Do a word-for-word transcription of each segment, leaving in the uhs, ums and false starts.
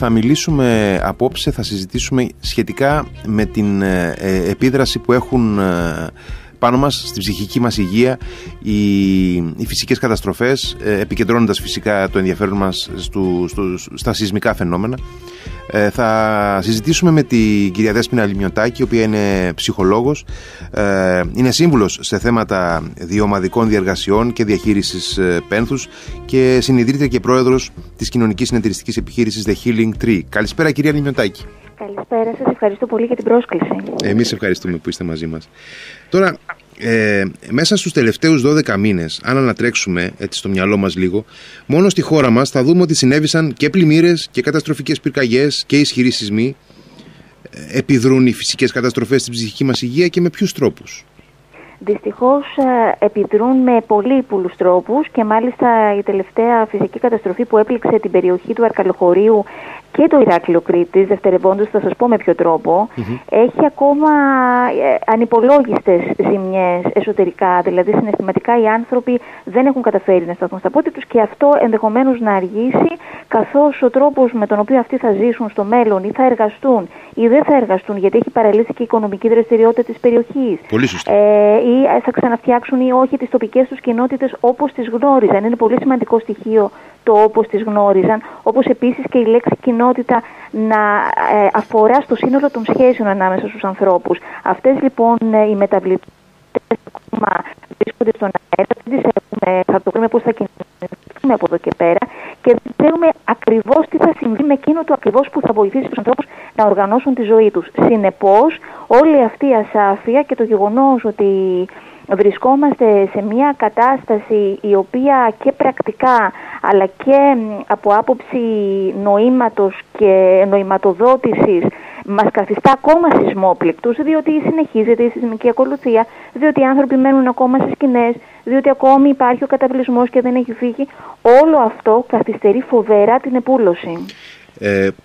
Θα μιλήσουμε απόψε, θα συζητήσουμε σχετικά με την ε, επίδραση που έχουν ε, πάνω μας, στη ψυχική μας υγεία, οι, οι φυσικές καταστροφές, ε, επικεντρώνοντας φυσικά το ενδιαφέρον μας στο, στο, στα σεισμικά φαινόμενα. Ε, θα συζητήσουμε με την κυρία Δέσποινα Λιμνιωτάκη, η οποία είναι ψυχολόγος, ε, είναι σύμβουλος σε θέματα διομαδικών διεργασιών και διαχείρισης ε, πένθους και συνειδητήρια και πρόεδρος της κοινωνικής συνεταιριστικής επιχείρησης The Healing Tree. Καλησπέρα κυρία Λιμνιωτάκη. Καλησπέρα σας, ευχαριστώ πολύ για την πρόσκληση. Εμείς ευχαριστούμε που είστε μαζί μας. Τώρα, ε, μέσα στους τελευταίους δώδεκα μήνες, αν ανατρέξουμε έτσι στο μυαλό μας λίγο, μόνο στη χώρα μας θα δούμε ότι συνέβησαν και πλημμύρες και καταστροφικές πυρκαγιές και ισχυροί σεισμοί. Επιδρούν οι φυσικές καταστροφές στην ψυχική μας υγεία και με ποιους τρόπους? Δυστυχώς επιδρούν με πολύπλους τρόπους και μάλιστα η τελευταία φυσική καταστροφή που έπληξε την περιοχή του Αρκαλοχωρίου και το Ηράκλειο Κρήτης, δευτερευόντως θα σας πω με ποιο τρόπο, mm-hmm. έχει ακόμα ανυπολόγιστες ζημιές εσωτερικά, δηλαδή συναισθηματικά οι άνθρωποι δεν έχουν καταφέρει να σταθούν στα πόδια τους και αυτό ενδεχομένως να αργήσει, καθώς ο τρόπος με τον οποίο αυτοί θα ζήσουν στο μέλλον ή θα εργαστούν ή δεν θα εργαστούν, γιατί έχει παραλύσει και η οικονομική δραστηριότητα της περιοχής. Πολύ σωστά. Ε, ή θα ξαναφτιάξουν ή όχι τις τοπικές τους κοινότητες όπως τις γνώριζαν. Είναι πολύ σημαντικό στοιχείο το όπως τις γνώριζαν, όπως επίσης και η λέξη κοινότητα να ε, αφορά στο σύνολο των σχέσεων ανάμεσα στους ανθρώπους. Αυτές λοιπόν οι μεταβλητές ακόμα βρίσκονται στον αέρα, δεν τις έχουμε, θα το πούμε πώς θα κινηθούμε από εδώ και πέρα και δεν ξέρουμε ακριβώς τι θα συμβεί με εκείνο το ακριβώς που θα βοηθήσει τους ανθρώπους να οργανώσουν τη ζωή τους. Συνεπώς, όλη αυτή η ασάφεια και το γεγονός ότι βρισκόμαστε σε μια κατάσταση η οποία και πρακτικά αλλά και από άποψη νοήματος και νοηματοδότησης μας καθιστά ακόμα σεισμόπληκτους, διότι συνεχίζεται η σεισμική ακολουθία, διότι οι άνθρωποι μένουν ακόμα στις σκηνές, διότι ακόμη υπάρχει ο καταβλισμός και δεν έχει φύγει. Όλο αυτό καθυστερεί φοβερά την επούλωση.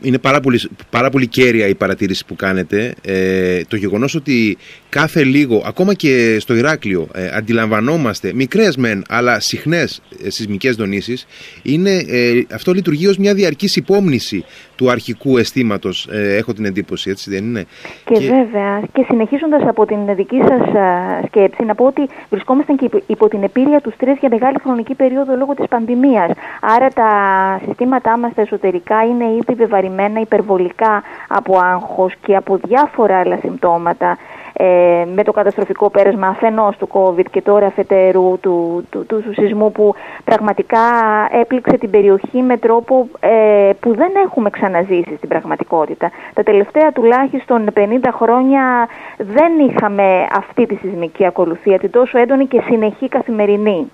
Είναι πάρα πολύ, πάρα πολύ κέρια η παρατήρηση που κάνετε, ε, το γεγονός ότι κάθε λίγο, ακόμα και στο Ηράκλειο, ε, αντιλαμβανόμαστε μικρές μεν αλλά συχνές ε, σεισμικές δονήσεις. Είναι, ε, αυτό λειτουργεί ως μια διαρκής υπόμνηση του αρχικού αισθήματος, ε, έχω την εντύπωση, έτσι δεν είναι? Και, και βέβαια, και συνεχίζοντας από την δική σας α, σκέψη, να πω ότι βρισκόμασταν και υπό, υπό την επίρρεια του στρες για μεγάλη χρονική περίοδο λόγω της πανδημίας. Άρα τα συστήματά μας τα εσωτερικά είναι ήδη βεβαρημένα υπερβολικά από άγχος και από διάφορα άλλα συμπτώματα. Ε, με το καταστροφικό πέρασμα αφενός του COVID και τώρα αφετέρου του, του, του, του σεισμού που πραγματικά έπληξε την περιοχή με τρόπο ε, που δεν έχουμε ξαναζήσει στην πραγματικότητα. Τα τελευταία τουλάχιστον πενήντα χρόνια δεν είχαμε αυτή τη σεισμική ακολουθία, την τόσο έντονη και συνεχή καθημερινή.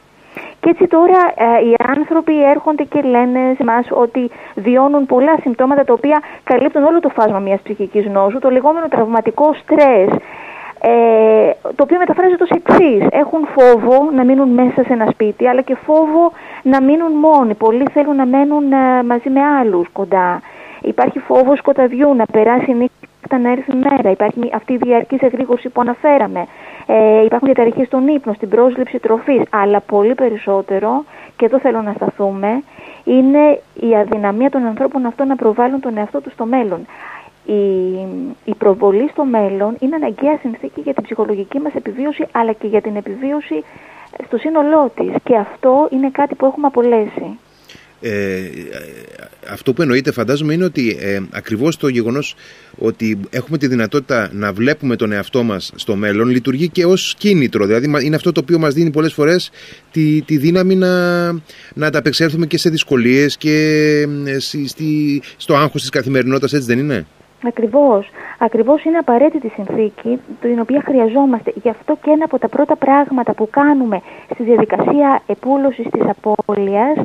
Και έτσι τώρα ε, οι άνθρωποι έρχονται και λένε σε εμάς ότι βιώνουν πολλά συμπτώματα τα οποία καλύπτουν όλο το φάσμα μιας ψυχικής νόσου, το λεγόμενο τραυματικό στρες, ε, το οποίο μεταφράζεται ως εξής. Έχουν φόβο να μείνουν μέσα σε ένα σπίτι, αλλά και φόβο να μείνουν μόνοι. Πολλοί θέλουν να μένουν ε, μαζί με άλλους κοντά. Υπάρχει φόβος σκοταδιού, να περάσει νύχτα, να έρθει μέρα. Υπάρχει αυτή η διαρκής εγρήγορση που αναφέραμε. Ε, υπάρχουν διαταραχές στον ύπνο, στην πρόσληψη τροφής, αλλά πολύ περισσότερο, και εδώ θέλω να σταθούμε, είναι η αδυναμία των ανθρώπων αυτών να προβάλλουν τον εαυτό τους στο μέλλον. Η, η προβολή στο μέλλον είναι αναγκαία συνθήκη για την ψυχολογική μας επιβίωση, αλλά και για την επιβίωση στο σύνολό της, και αυτό είναι κάτι που έχουμε απολέσει. Ε, αυτό που εννοείται φαντάζομαι είναι ότι ε, ακριβώς το γεγονός ότι έχουμε τη δυνατότητα να βλέπουμε τον εαυτό μας στο μέλλον λειτουργεί και ως κίνητρο, δηλαδή είναι αυτό το οποίο μας δίνει πολλές φορές τη, τη δύναμη να, να ανταπεξέλθουμε και σε δυσκολίες και ε, στη, στο άγχος της καθημερινότητας, έτσι δεν είναι? Ακριβώς. Ακριβώς είναι απαραίτητη συνθήκη την οποία χρειαζόμαστε. Γι' αυτό και ένα από τα πρώτα πράγματα που κάνουμε στη διαδικασία επούλωσης της απώλειας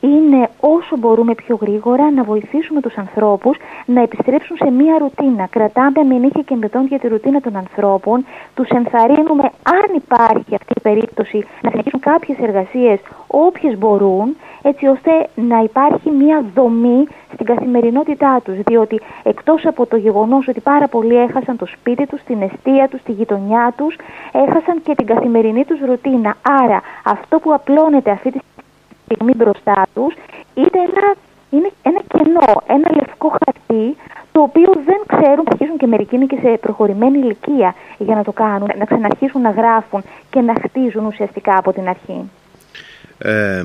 είναι όσο μπορούμε πιο γρήγορα να βοηθήσουμε τους ανθρώπους να επιστρέψουν σε μία ρουτίνα. Κρατάμε με νύχια και με δόντια τη ρουτίνα των ανθρώπων, τους ενθαρρύνουμε, αν υπάρχει αυτή η περίπτωση, να συνεχίσουν κάποιες εργασίες όποιες μπορούν, έτσι ώστε να υπάρχει μία δομή στην καθημερινότητά τους. Διότι εκτός από το γεγονός ότι πάρα πολλοί έχασαν το σπίτι τους, την εστία τους, τη γειτονιά τους, έχασαν και την καθημερινή τους ρουτίνα. Άρα αυτό που απλώνεται αυτή τη στιγμή μπροστά τους, είτε ένα είναι ένα κενό, ένα λευκό χαρτί, το οποίο δεν ξέρουν, αρχίζουν και μερικοί είναι και σε προχωρημένη ηλικία για να το κάνουν, να ξαναρχίσουν να γράφουν και να χτίζουν ουσιαστικά από την αρχή. Ε,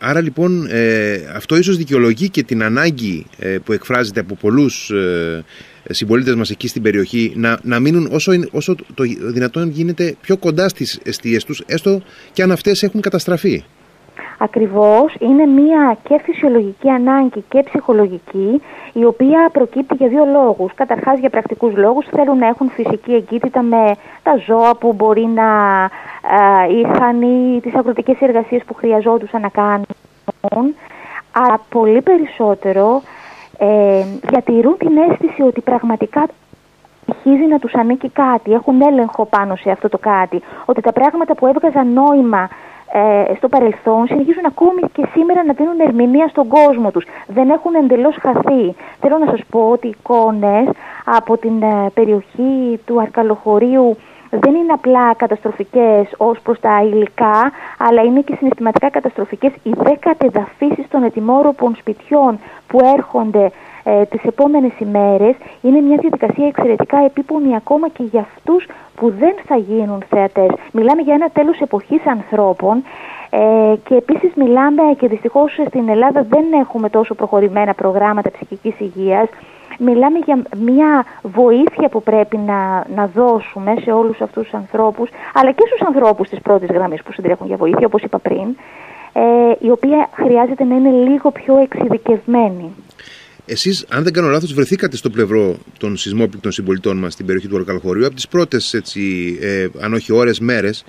άρα λοιπόν ε, αυτό ίσως δικαιολογεί και την ανάγκη ε, που εκφράζεται από πολλούς ε, συμπολίτες μας εκεί στην περιοχή να, να μείνουν όσο, όσο το δυνατόν γίνεται πιο κοντά στις εστίες τους, έστω και αν αυτές έχουν καταστραφεί. Ακριβώς, είναι μία και φυσιολογική ανάγκη και ψυχολογική, η οποία προκύπτει για δύο λόγους. Καταρχάς για πρακτικούς λόγους, θέλουν να έχουν φυσική εγκύτητα με τα ζώα που μπορεί να ε, είχαν ή τις αγροτικές εργασίες που χρειαζόντουσαν να κάνουν. Αλλά πολύ περισσότερο ε, διατηρούν την αίσθηση ότι πραγματικά αρχίζει να τους ανήκει κάτι, έχουν έλεγχο πάνω σε αυτό το κάτι, ότι τα πράγματα που έβγαζαν νόημα στο παρελθόν συνεχίζουν ακόμη και σήμερα να δίνουν ερμηνεία στον κόσμο τους. Δεν έχουν εντελώς χαθεί. Θέλω να σας πω ότι οι εικόνες από την περιοχή του Αρκαλοχωρίου δεν είναι απλά καταστροφικές ως προς τα υλικά, αλλά είναι και συναισθηματικά καταστροφικές οι δέκα κατεδαφίσεις των ετοιμόρροπων σπιτιών που έρχονται ε, τις επόμενες ημέρες. Είναι μια διαδικασία εξαιρετικά επίπονη ακόμα και για αυτούς που δεν θα γίνουν θεατές. Μιλάμε για ένα τέλος εποχής ανθρώπων ε, και επίσης μιλάμε, και δυστυχώς στην Ελλάδα δεν έχουμε τόσο προχωρημένα προγράμματα ψυχικής υγείας, μιλάμε για μια βοήθεια που πρέπει να, να δώσουμε σε όλους αυτούς τους ανθρώπους, αλλά και στους ανθρώπους της πρώτης γραμμής που συντρέχουν για βοήθεια, όπως είπα πριν, ε, η οποία χρειάζεται να είναι λίγο πιο εξειδικευμένη. Εσείς, αν δεν κάνω λάθος, βρεθήκατε στο πλευρό των σεισμόπληκτων συμπολιτών μας στην περιοχή του Αρκαλοχωρίου από τις πρώτες, έτσι, ε, αν όχι ώρες, μέρες.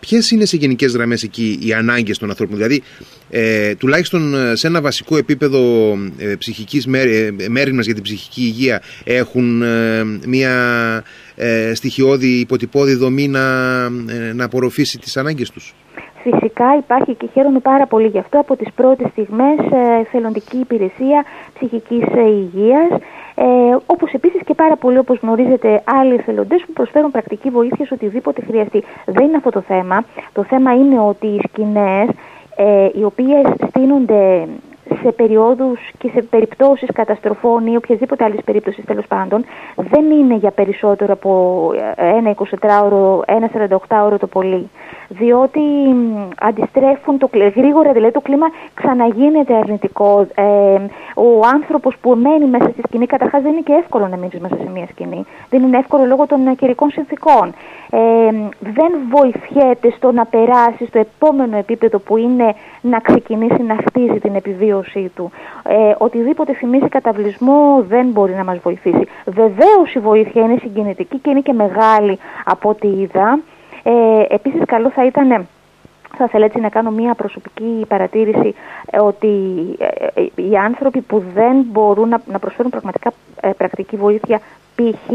Ποιες είναι σε γενικές γραμμές εκεί οι ανάγκες των ανθρώπων? Δηλαδή, ε, τουλάχιστον σε ένα βασικό επίπεδο ε, ψυχικής μέρη, ε, μέρημνας για την ψυχική υγεία, έχουν ε, μια ε, στοιχειώδη, υποτυπώδη δομή να, ε, να απορροφήσει τις ανάγκες τους? Φυσικά υπάρχει, και χαίρομαι πάρα πολύ γι' αυτό, από τις πρώτες στιγμές εθελοντική υπηρεσία ψυχικής υγείας, ε, όπως επίσης και πάρα πολύ, όπως γνωρίζετε, άλλοι εθελοντές που προσφέρουν πρακτική βοήθεια σε οτιδήποτε χρειαστεί. Δεν είναι αυτό το θέμα. Το θέμα είναι ότι οι σκηνές, ε, οι οποίες στείνονται σε περιόδους και σε περιπτώσεις καταστροφών ή οποιασδήποτε άλλης περίπτωσης, τέλος πάντων, δεν είναι για περισσότερο από ένα εικοσιτετράωρο, ένα σαρανταοκτάωρο το πολύ. Διότι αντιστρέφουν το, γρήγορα, δηλαδή το κλίμα ξαναγίνεται αρνητικό. Ε, ο άνθρωπος που μένει μέσα στη σκηνή, καταρχάς δεν είναι και εύκολο να μείνεις μέσα σε μια σκηνή. Δεν είναι εύκολο λόγω των καιρικών συνθήκων. Ε, δεν βοηθιέται στο να περάσει στο επόμενο επίπεδο που είναι να ξεκινήσει να χτίζει την επιβίωσή του. Ε, οτιδήποτε θυμίζει καταβλισμό δεν μπορεί να μας βοηθήσει. Βεβαίως η βοήθεια είναι συγκινητική και είναι και μεγάλη από ό,τι είδα. Ε, επίσης καλό θα ήταν, θα ήθελα έτσι να κάνω μια προσωπική παρατήρηση, ότι ε, ε, οι άνθρωποι που δεν μπορούν να, να προσφέρουν πραγματικά ε, πρακτική βοήθεια, π.χ.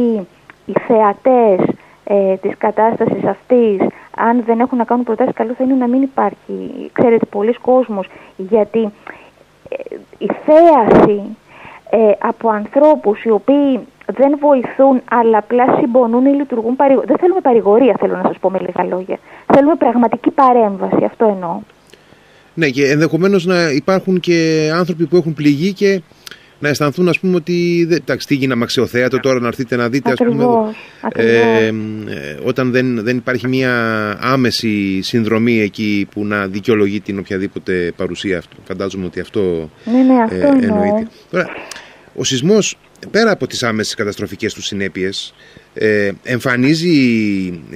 οι θεατές ε, της κατάστασης αυτής, αν δεν έχουν να κάνουν προτάσεις, καλό θα είναι να μην υπάρχει, ξέρετε, πολλοί κόσμος, γιατί ε, η θέαση ε, από ανθρώπους οι οποίοι δεν βοηθούν, αλλά απλά συμπονούν ή λειτουργούν παρηγορία. Δεν θέλουμε παρηγορία, θέλω να σας πω με λίγα λόγια. Θέλουμε πραγματική παρέμβαση, αυτό εννοώ. Ναι, και ενδεχομένως να υπάρχουν και άνθρωποι που έχουν πληγεί και να αισθανθούν, ας πούμε, ότι εντάξει, τι γίναμε αξιοθέατο τώρα, να έρθετε να δείτε, ακριβώς, ας πούμε, ακριβώς. Ε, ε, όταν δεν, δεν υπάρχει μια άμεση συνδρομή εκεί που να δικαιολογεί την οποιαδήποτε παρουσία. Φαντάζομαι ότι αυτό, ναι, ναι, αυτό ε, εννοείται. Τώρα, ο σεισμός, πέρα από τις άμεσες καταστροφικές του συνέπειες, ε, εμφανίζει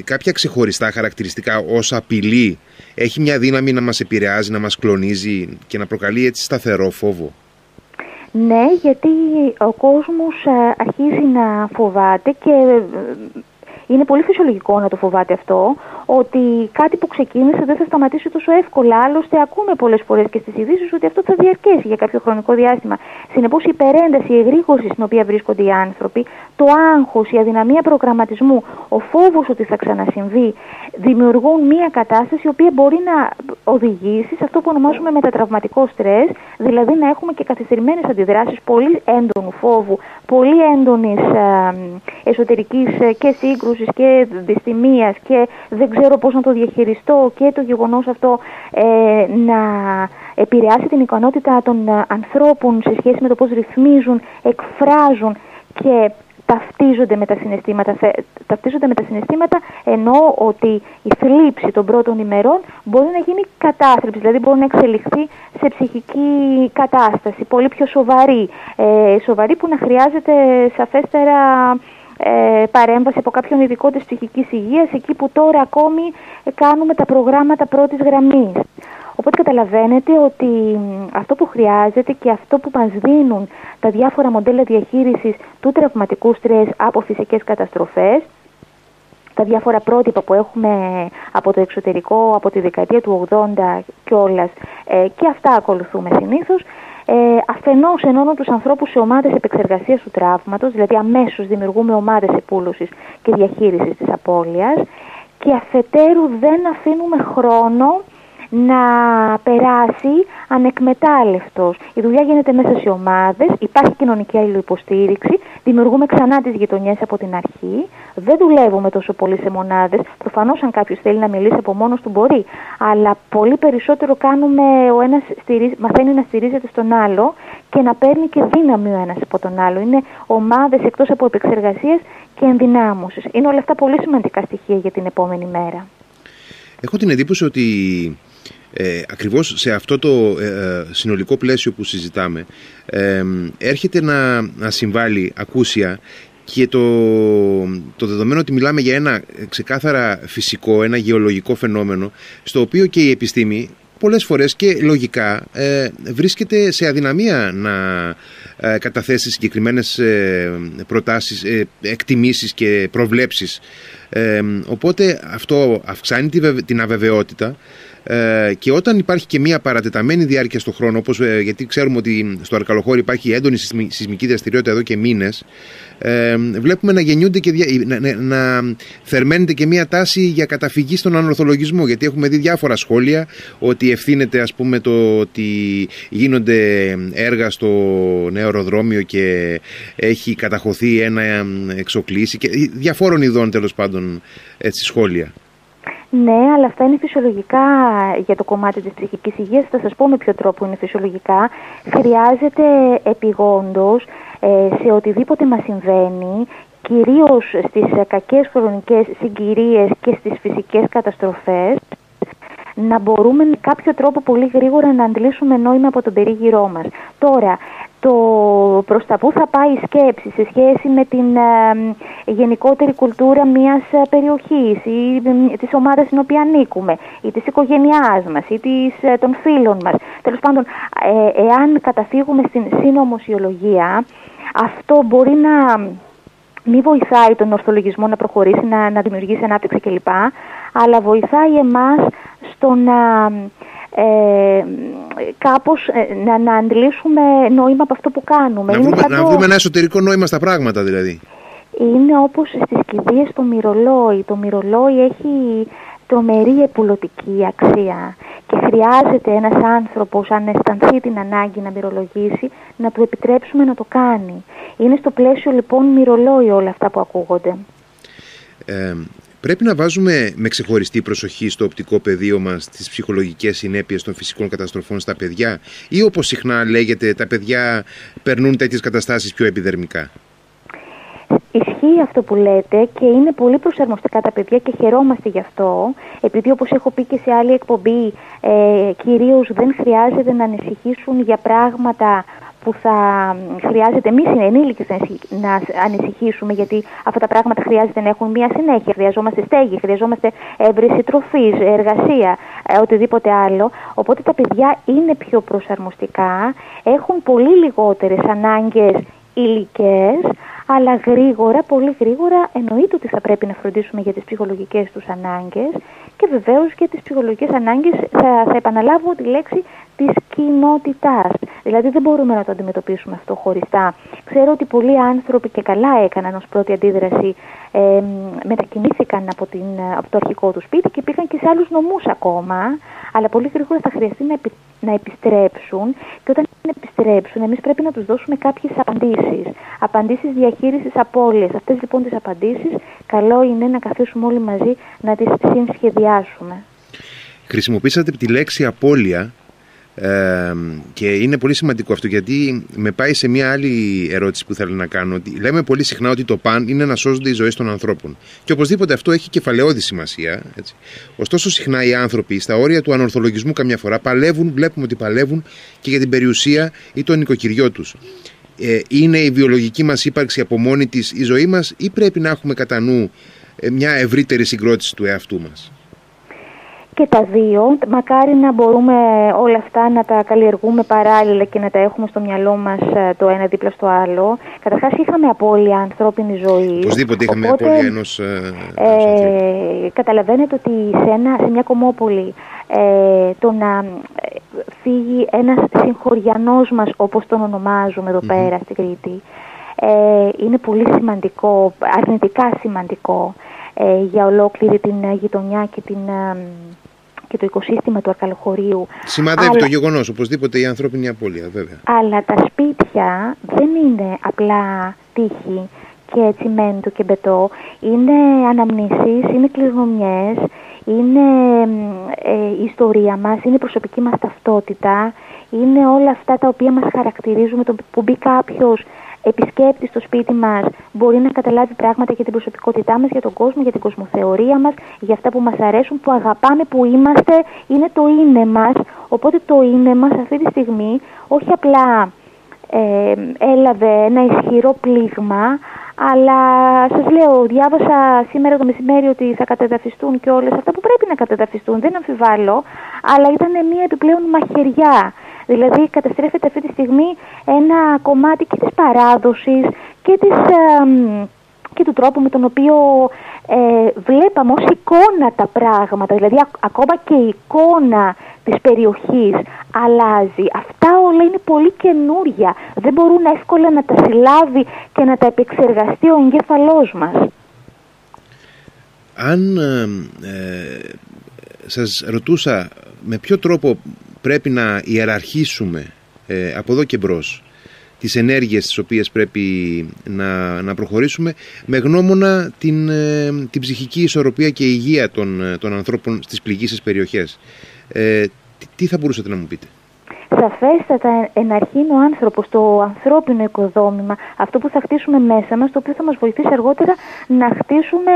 κάποια ξεχωριστά χαρακτηριστικά ως απειλή? Έχει μια δύναμη να μας επηρεάζει, να μας κλονίζει και να προκαλεί έτσι σταθερό φόβο? Ναι, γιατί ο κόσμος αρχίζει να φοβάται και είναι πολύ φυσιολογικό να το φοβάται αυτό, ότι κάτι που ξεκίνησε δεν θα σταματήσει τόσο εύκολα. Άλλωστε ακούμε πολλές φορές και στις ειδήσεις ότι αυτό θα διαρκέσει για κάποιο χρονικό διάστημα. Συνεπώς η υπερένταση, η εγρήγορση στην οποία βρίσκονται οι άνθρωποι, το άγχος, η αδυναμία προγραμματισμού, ο φόβος ότι θα ξανασυμβεί, δημιουργούν μια κατάσταση η οποία μπορεί να οδηγήσει σε αυτό που ονομάζουμε μετατραυματικό στρες, δηλαδή να έχουμε και καθυστερημένες αντιδράσεις πολύ έντονου φόβου, πολύ έντονης εσωτερικής και σύγκρουσης και δυστημίας και δεν ξέρω πώς να το διαχειριστώ και το γεγονός αυτό ε, να επηρεάσει την ικανότητα των ανθρώπων σε σχέση με το πώς ρυθμίζουν, εκφράζουν και ταυτίζονται με τα συναισθήματα. Ταυτίζονται με τα συναισθήματα ενώ ότι η θλίψη των πρώτων ημερών μπορεί να γίνει κατάθλιψη, δηλαδή μπορεί να εξελιχθεί σε ψυχική κατάσταση, πολύ πιο σοβαρή, ε, σοβαρή που να χρειάζεται σαφέστερα ε, παρέμβαση από κάποιον ειδικό της ψυχικής υγείας, εκεί που τώρα ακόμη κάνουμε τα προγράμματα πρώτης γραμμής. Οπότε καταλαβαίνετε ότι αυτό που χρειάζεται και αυτό που μας δίνουν τα διάφορα μοντέλα διαχείρισης του τραυματικού στρες από φυσικές καταστροφές, τα διάφορα πρότυπα που έχουμε από το εξωτερικό, από τη δεκαετία του ογδόντα κιόλας, ε, και αυτά ακολουθούμε συνήθως. Ε, αφενός ενώνουν τους ανθρώπους σε ομάδες επεξεργασίας του τραύματος, δηλαδή αμέσως δημιουργούμε ομάδες επούλωσης και διαχείρισης της απώλειας, και αφετέρου δεν αφήνουμε χρόνο να περάσει ανεκμετάλλευτος. Η δουλειά γίνεται μέσα σε ομάδες, υπάρχει κοινωνική αλληλοϊποστήριξη, δημιουργούμε ξανά τις γειτονιές από την αρχή, δεν δουλεύουμε τόσο πολύ σε μονάδες. Προφανώς, αν κάποιος θέλει να μιλήσει από μόνος του μπορεί, αλλά πολύ περισσότερο κάνουμε, ο ένας στηρίζ, μαθαίνει να στηρίζεται στον άλλο και να παίρνει και δύναμη ο ένας από τον άλλο. Είναι ομάδες εκτός από επεξεργασίες και ενδυνάμωσης. Είναι όλα αυτά πολύ σημαντικά στοιχεία για την επόμενη μέρα. Έχω την εντύπωση ότι Ε, ακριβώς σε αυτό το ε, συνολικό πλαίσιο που συζητάμε ε, έρχεται να, να συμβάλλει ακούσια και το, το δεδομένο ότι μιλάμε για ένα ξεκάθαρα φυσικό, ένα γεωλογικό φαινόμενο, στο οποίο και η επιστήμη πολλές φορές και λογικά ε, βρίσκεται σε αδυναμία να ε, καταθέσει συγκεκριμένες ε, προτάσεις, ε, εκτιμήσεις και προβλέψεις. Ε, οπότε αυτό αυξάνει την αβεβαιότητα. Ε, και όταν υπάρχει και μια παρατεταμένη διάρκεια στον χρόνο, όπως, ε, γιατί ξέρουμε ότι στο Αρκαλοχώριο υπάρχει έντονη σεισμική δραστηριότητα εδώ και μήνες, ε, βλέπουμε να γεννιούνται και δια, να, να, να θερμαίνεται και μια τάση για καταφυγή στον ανορθολογισμό. Γιατί έχουμε δει διάφορα σχόλια ότι ευθύνεται, ας πούμε, το ότι γίνονται έργα στο νέο αεροδρόμιο και έχει καταχωθεί ένα εξοκλήσι και διαφόρων ειδών, τέλος πάντων, έτσι, σχόλια. Ναι, αλλά αυτά είναι φυσιολογικά για το κομμάτι της ψυχικής υγείας. Θα σας πω με ποιο τρόπο είναι φυσιολογικά. Χρειάζεται επιγόντως σε οτιδήποτε μας συμβαίνει, κυρίως στις κακές χρονικές συγκυρίες και στις φυσικές καταστροφές, να μπορούμε με κάποιο τρόπο πολύ γρήγορα να αντλήσουμε νόημα από τον περίγυρό μας. Τώρα, το προς τα που θα πάει η σκέψη σε σχέση με την ε, γενικότερη κουλτούρα μιας περιοχής ή ε, της ομάδας στην οποία ανήκουμε ή της οικογένειάς μας ή της, ε, των φίλων μας. Τέλος πάντων, ε, εάν καταφύγουμε στην συνωμοσιολογία, αυτό μπορεί να μην βοηθάει τον ορθολογισμό να προχωρήσει, να, να δημιουργήσει ανάπτυξη κλπ. Αλλά βοηθάει εμάς στο να ε, κάπως ε, να, να αντλήσουμε νόημα από αυτό που κάνουμε. Να βρούμε, να βρούμε ένα εσωτερικό νόημα στα πράγματα, δηλαδή. Είναι όπως στις κηδείες το μυρολόι. Το μυρολόι έχει τρομερή επουλωτική αξία και χρειάζεται ένας άνθρωπος, αν αισθανθεί την ανάγκη να μυρολογήσει, να του επιτρέψουμε να το κάνει. Είναι στο πλαίσιο, λοιπόν, μυρολόι όλα αυτά που ακούγονται. Ε, Πρέπει να βάζουμε με ξεχωριστή προσοχή στο οπτικό πεδίο μας τις ψυχολογικές συνέπειες των φυσικών καταστροφών στα παιδιά, ή, όπως συχνά λέγεται, τα παιδιά περνούν τέτοιες καταστάσεις πιο επιδερμικά? Ισχύει αυτό που λέτε και είναι πολύ προσαρμοστικά τα παιδιά και χαιρόμαστε γι' αυτό, επειδή, όπως έχω πει και σε άλλη εκπομπή, ε, κυρίως δεν χρειάζεται να ανησυχήσουν για πράγματα που θα χρειάζεται εμείς οι ενήλικες να ανησυχήσουμε, γιατί αυτά τα πράγματα χρειάζεται να έχουν μια συνέχεια. Χρειαζόμαστε στέγη, χρειαζόμαστε έβρεση τροφής, εργασία, οτιδήποτε άλλο. Οπότε τα παιδιά είναι πιο προσαρμοστικά, έχουν πολύ λιγότερες ανάγκες υλικές, αλλά γρήγορα, πολύ γρήγορα, εννοείται ότι θα πρέπει να φροντίσουμε για τις ψυχολογικές τους ανάγκες και βεβαίως για τις ψυχολογικές ανάγκες, θα, θα επαναλάβω τη λέξη, της κοινότητάς. Δηλαδή δεν μπορούμε να το αντιμετωπίσουμε αυτό χωριστά. Ξέρω ότι πολλοί άνθρωποι, και καλά έκαναν, ως πρώτη αντίδραση ε, μετακινήθηκαν από, την, από το αρχικό του σπίτι και πήγαν και σε άλλους νομούς ακόμα, αλλά πολύ γρήγορα θα χρειαστεί να, επι, να επιστρέψουν, και όταν επιστρέψουν εμείς πρέπει να τους δώσουμε κάποιες απαντήσεις. Απαντήσεις διαχείρισης απώλειας. Αυτές, λοιπόν, τις απαντήσεις καλό είναι να καθίσουμε όλοι μαζί να τις συνσχεδιάσουμε. Χρησιμοποίησατε τη λέξη απώλεια ε, και είναι πολύ σημαντικό αυτό, γιατί με πάει σε μια άλλη ερώτηση που θέλω να κάνω. Ότι λέμε πολύ συχνά ότι το παν είναι να σώζονται οι ζωές των ανθρώπων και οπωσδήποτε αυτό έχει κεφαλαιώδη σημασία, έτσι. Ωστόσο συχνά οι άνθρωποι στα όρια του ανορθολογισμού καμιά φορά παλεύουν, βλέπουμε ότι παλεύουν και για την περιουσία ή το νοικοκυριό τους. Ε, είναι η βιολογική μας ύπαρξη από μόνη της η ζωή μας ή πρέπει να έχουμε κατά νου μια ευρύτερη συγκρότηση του εαυτού μας? Και τα δύο, μακάρι να μπορούμε όλα αυτά να τα καλλιεργούμε παράλληλα και να τα έχουμε στο μυαλό μας το ένα δίπλα στο άλλο. Καταρχάς είχαμε απώλεια ανθρώπινη ζωή. Οπωσδήποτε είχαμε Οπότε, απώλεια ενός, ενός ανθρώπου. Ε, καταλαβαίνετε ότι σε, ένα, σε μια κομμόπολη ε, το να φύγει ένας συγχωριανός μας, όπως τον ονομάζουμε εδώ mm-hmm. πέρα στην Κρήτη, ε, είναι πολύ σημαντικό, αρνητικά σημαντικό ε, για ολόκληρη την γειτονιά και την... Ε, και το οικοσύστημα του Αρκαλοχωρίου. Σημαδεύει αλλά... το γεγονός, οπωσδήποτε η ανθρώπινη απώλεια, βέβαια. Αλλά τα σπίτια δεν είναι απλά τείχη και τσιμέντο και μπετό. Είναι αναμνήσεις, είναι κληρονομιές, είναι ε, η ιστορία μας, είναι η προσωπική μας ταυτότητα, είναι όλα αυτά τα οποία μας χαρακτηρίζουμε, το που μπει κάποιος επισκέπτη στο σπίτι μας μπορεί να καταλάβει πράγματα για την προσωπικότητά μας, για τον κόσμο, για την κοσμοθεωρία μας, για αυτά που μας αρέσουν, που αγαπάμε, που είμαστε, είναι το είναι μας. Οπότε το είναι μας αυτή τη στιγμή όχι απλά ε, έλαβε ένα ισχυρό πλήγμα, αλλά σας λέω, διάβασα σήμερα το μεσημέρι ότι θα κατεδαφιστούν και όλες αυτά που πρέπει να κατεδαφιστούν, δεν αμφιβάλλω, αλλά ήταν μια επιπλέον μαχαιριά. Δηλαδή καταστρέφεται αυτή τη στιγμή ένα κομμάτι και της παράδοσης και, της, ε, και του τρόπου με τον οποίο ε, βλέπαμε ως εικόνα τα πράγματα. Δηλαδή ακ, ακόμα και η εικόνα της περιοχής αλλάζει. Αυτά όλα είναι πολύ καινούρια. Δεν μπορούν εύκολα να τα συλλάβει και να τα επεξεργαστεί ο εγκέφαλός μας. Αν ε, ε, σας ρωτούσα με ποιο τρόπο πρέπει να ιεραρχήσουμε ε, από εδώ και μπρος τις ενέργειες τις οποίες πρέπει να, να προχωρήσουμε με γνώμονα την, ε, την ψυχική ισορροπία και υγεία των, των ανθρώπων στις πληγήσεις περιοχές. Ε, τι, τι θα μπορούσατε να μου πείτε? Σαφέστατα εναρχήν ο άνθρωπος, το ανθρώπινο οικοδόμημα, αυτό που θα χτίσουμε μέσα μας, το οποίο θα μας βοηθήσει αργότερα να χτίσουμε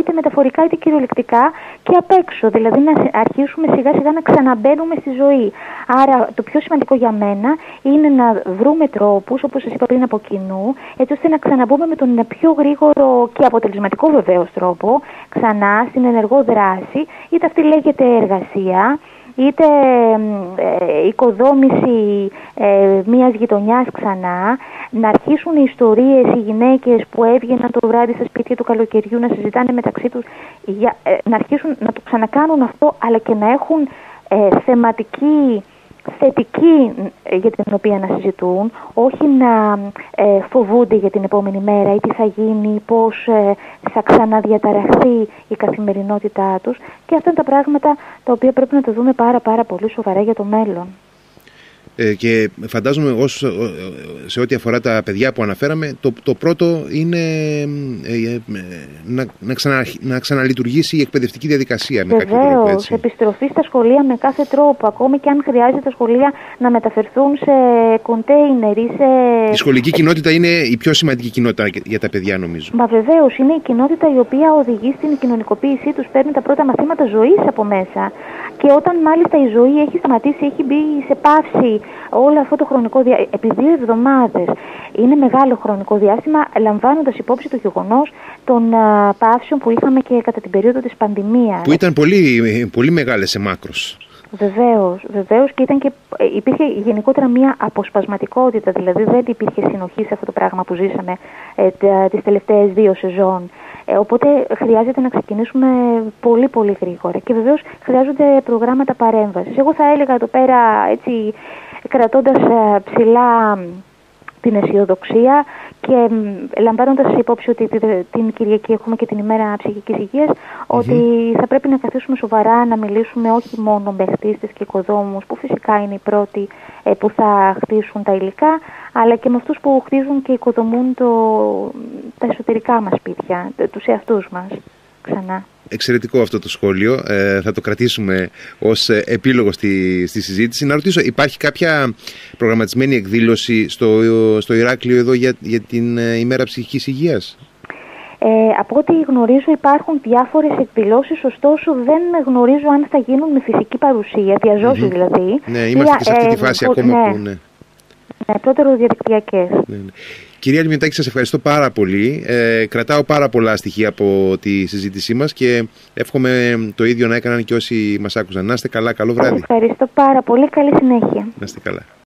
είτε μεταφορικά είτε κυριολεκτικά και απ' έξω, δηλαδή να αρχίσουμε σιγά σιγά να ξαναμπαίνουμε στη ζωή. Άρα το πιο σημαντικό για μένα είναι να βρούμε τρόπους, όπως σας είπα πριν, από κοινού, έτσι ώστε να ξαναμπούμε με τον πιο γρήγορο και αποτελεσματικό βεβαίως τρόπο ξανά στην ενεργό δράση, είτε αυτή λέγεται εργασία, είτε ε, οικοδόμηση ε, μιας γειτονιάς ξανά, να αρχίσουν οι ιστορίες, οι γυναίκες που έβγαιναν το βράδυ στα σπίτια του καλοκαιριού να συζητάνε μεταξύ τους, για, ε, να αρχίσουν να το ξανακάνουν αυτό, αλλά και να έχουν ε, θεματική, θετική ε, για την οποία να συζητούν, όχι να ε, φοβούνται για την επόμενη μέρα ή τι θα γίνει, πώς ε, θα ξαναδιαταραχθεί η καθημερινότητά τους. Και αυτά είναι τα πράγματα τα οποία πρέπει να τα δούμε πάρα πάρα πολύ σοβαρά για το μέλλον. Ε, και φαντάζομαι ως, σε ό,τι αφορά τα παιδιά που αναφέραμε, το, το πρώτο είναι ε, ε, να, να, ξανα, να ξαναλειτουργήσει η εκπαιδευτική διαδικασία. Βεβαίως, επιστροφή στα σχολεία με κάθε τρόπο, ακόμη και αν χρειάζεται τα σχολεία να μεταφερθούν σε κοντέινερ ή σε... Η σχολική κοινότητα είναι η πιο σημαντική κοινότητα για τα παιδιά, νομίζω. Μα βεβαίως, είναι η κοινότητα η οποία οδηγεί στην κοινωνικοποίησή τους, παίρνει τα πρώτα μαθήματα ζωής από μέσα. Και όταν μάλιστα η ζωή έχει σταματήσει, έχει μπει σε παύση όλο αυτό το χρονικό διάστημα, επί δύο εβδομάδες, είναι μεγάλο χρονικό διάστημα, λαμβάνοντας υπόψη το γεγονός των α, παύσεων που είχαμε και κατά την περίοδο της πανδημίας. Που ήταν πολύ, πολύ μεγάλες σε μάκρος. Βεβαίως, βεβαίως, και, ήταν και υπήρχε γενικότερα μία αποσπασματικότητα, δηλαδή δεν υπήρχε συνοχή σε αυτό το πράγμα που ζήσαμε ε, τις τελευταίες δύο σεζόν. Ε, οπότε χρειάζεται να ξεκινήσουμε πολύ πολύ γρήγορα και βεβαίως χρειάζονται προγράμματα παρέμβασης. Εγώ θα έλεγα εδώ πέρα, έτσι, κρατώντας ε, ψηλά την αισιοδοξία και λαμβάνοντας υπόψη ότι την Κυριακή έχουμε και την ημέρα ψυχικής υγείας, mm-hmm. ότι θα πρέπει να καθίσουμε σοβαρά να μιλήσουμε όχι μόνο με χτίστες και οικοδόμους, που φυσικά είναι οι πρώτοι που θα χτίσουν τα υλικά, αλλά και με αυτούς που χτίζουν και οικοδομούν το, τα εσωτερικά μας σπίτια, τους εαυτούς μας ξανά. Εξαιρετικό αυτό το σχόλιο, ε, θα το κρατήσουμε ως επίλογο στη, στη συζήτηση. Να ρωτήσω, υπάρχει κάποια προγραμματισμένη εκδήλωση στο, στο Ηράκλειο εδώ για, για την ημέρα ψυχικής υγείας? Ε, από ό,τι γνωρίζω υπάρχουν διάφορες εκδηλώσεις, ωστόσο δεν γνωρίζω αν θα γίνουν με φυσική παρουσία, διαζώσει mm-hmm. δηλαδή. Ναι, είμαστε και σε αυτή τη φάση ε, ακόμα ναι. που ναι. Ναι, πρώτερο διαδικτυακές. Ναι, ναι. Κυρία Λιμνιωτάκη, σας ευχαριστώ πάρα πολύ. Ε, κρατάω πάρα πολλά στοιχεία από τη συζήτησή μας και εύχομαι το ίδιο να έκαναν και όσοι μας άκουσαν. Να είστε καλά, καλό βράδυ. Σας ευχαριστώ πάρα πολύ, καλή συνέχεια. Να είστε καλά.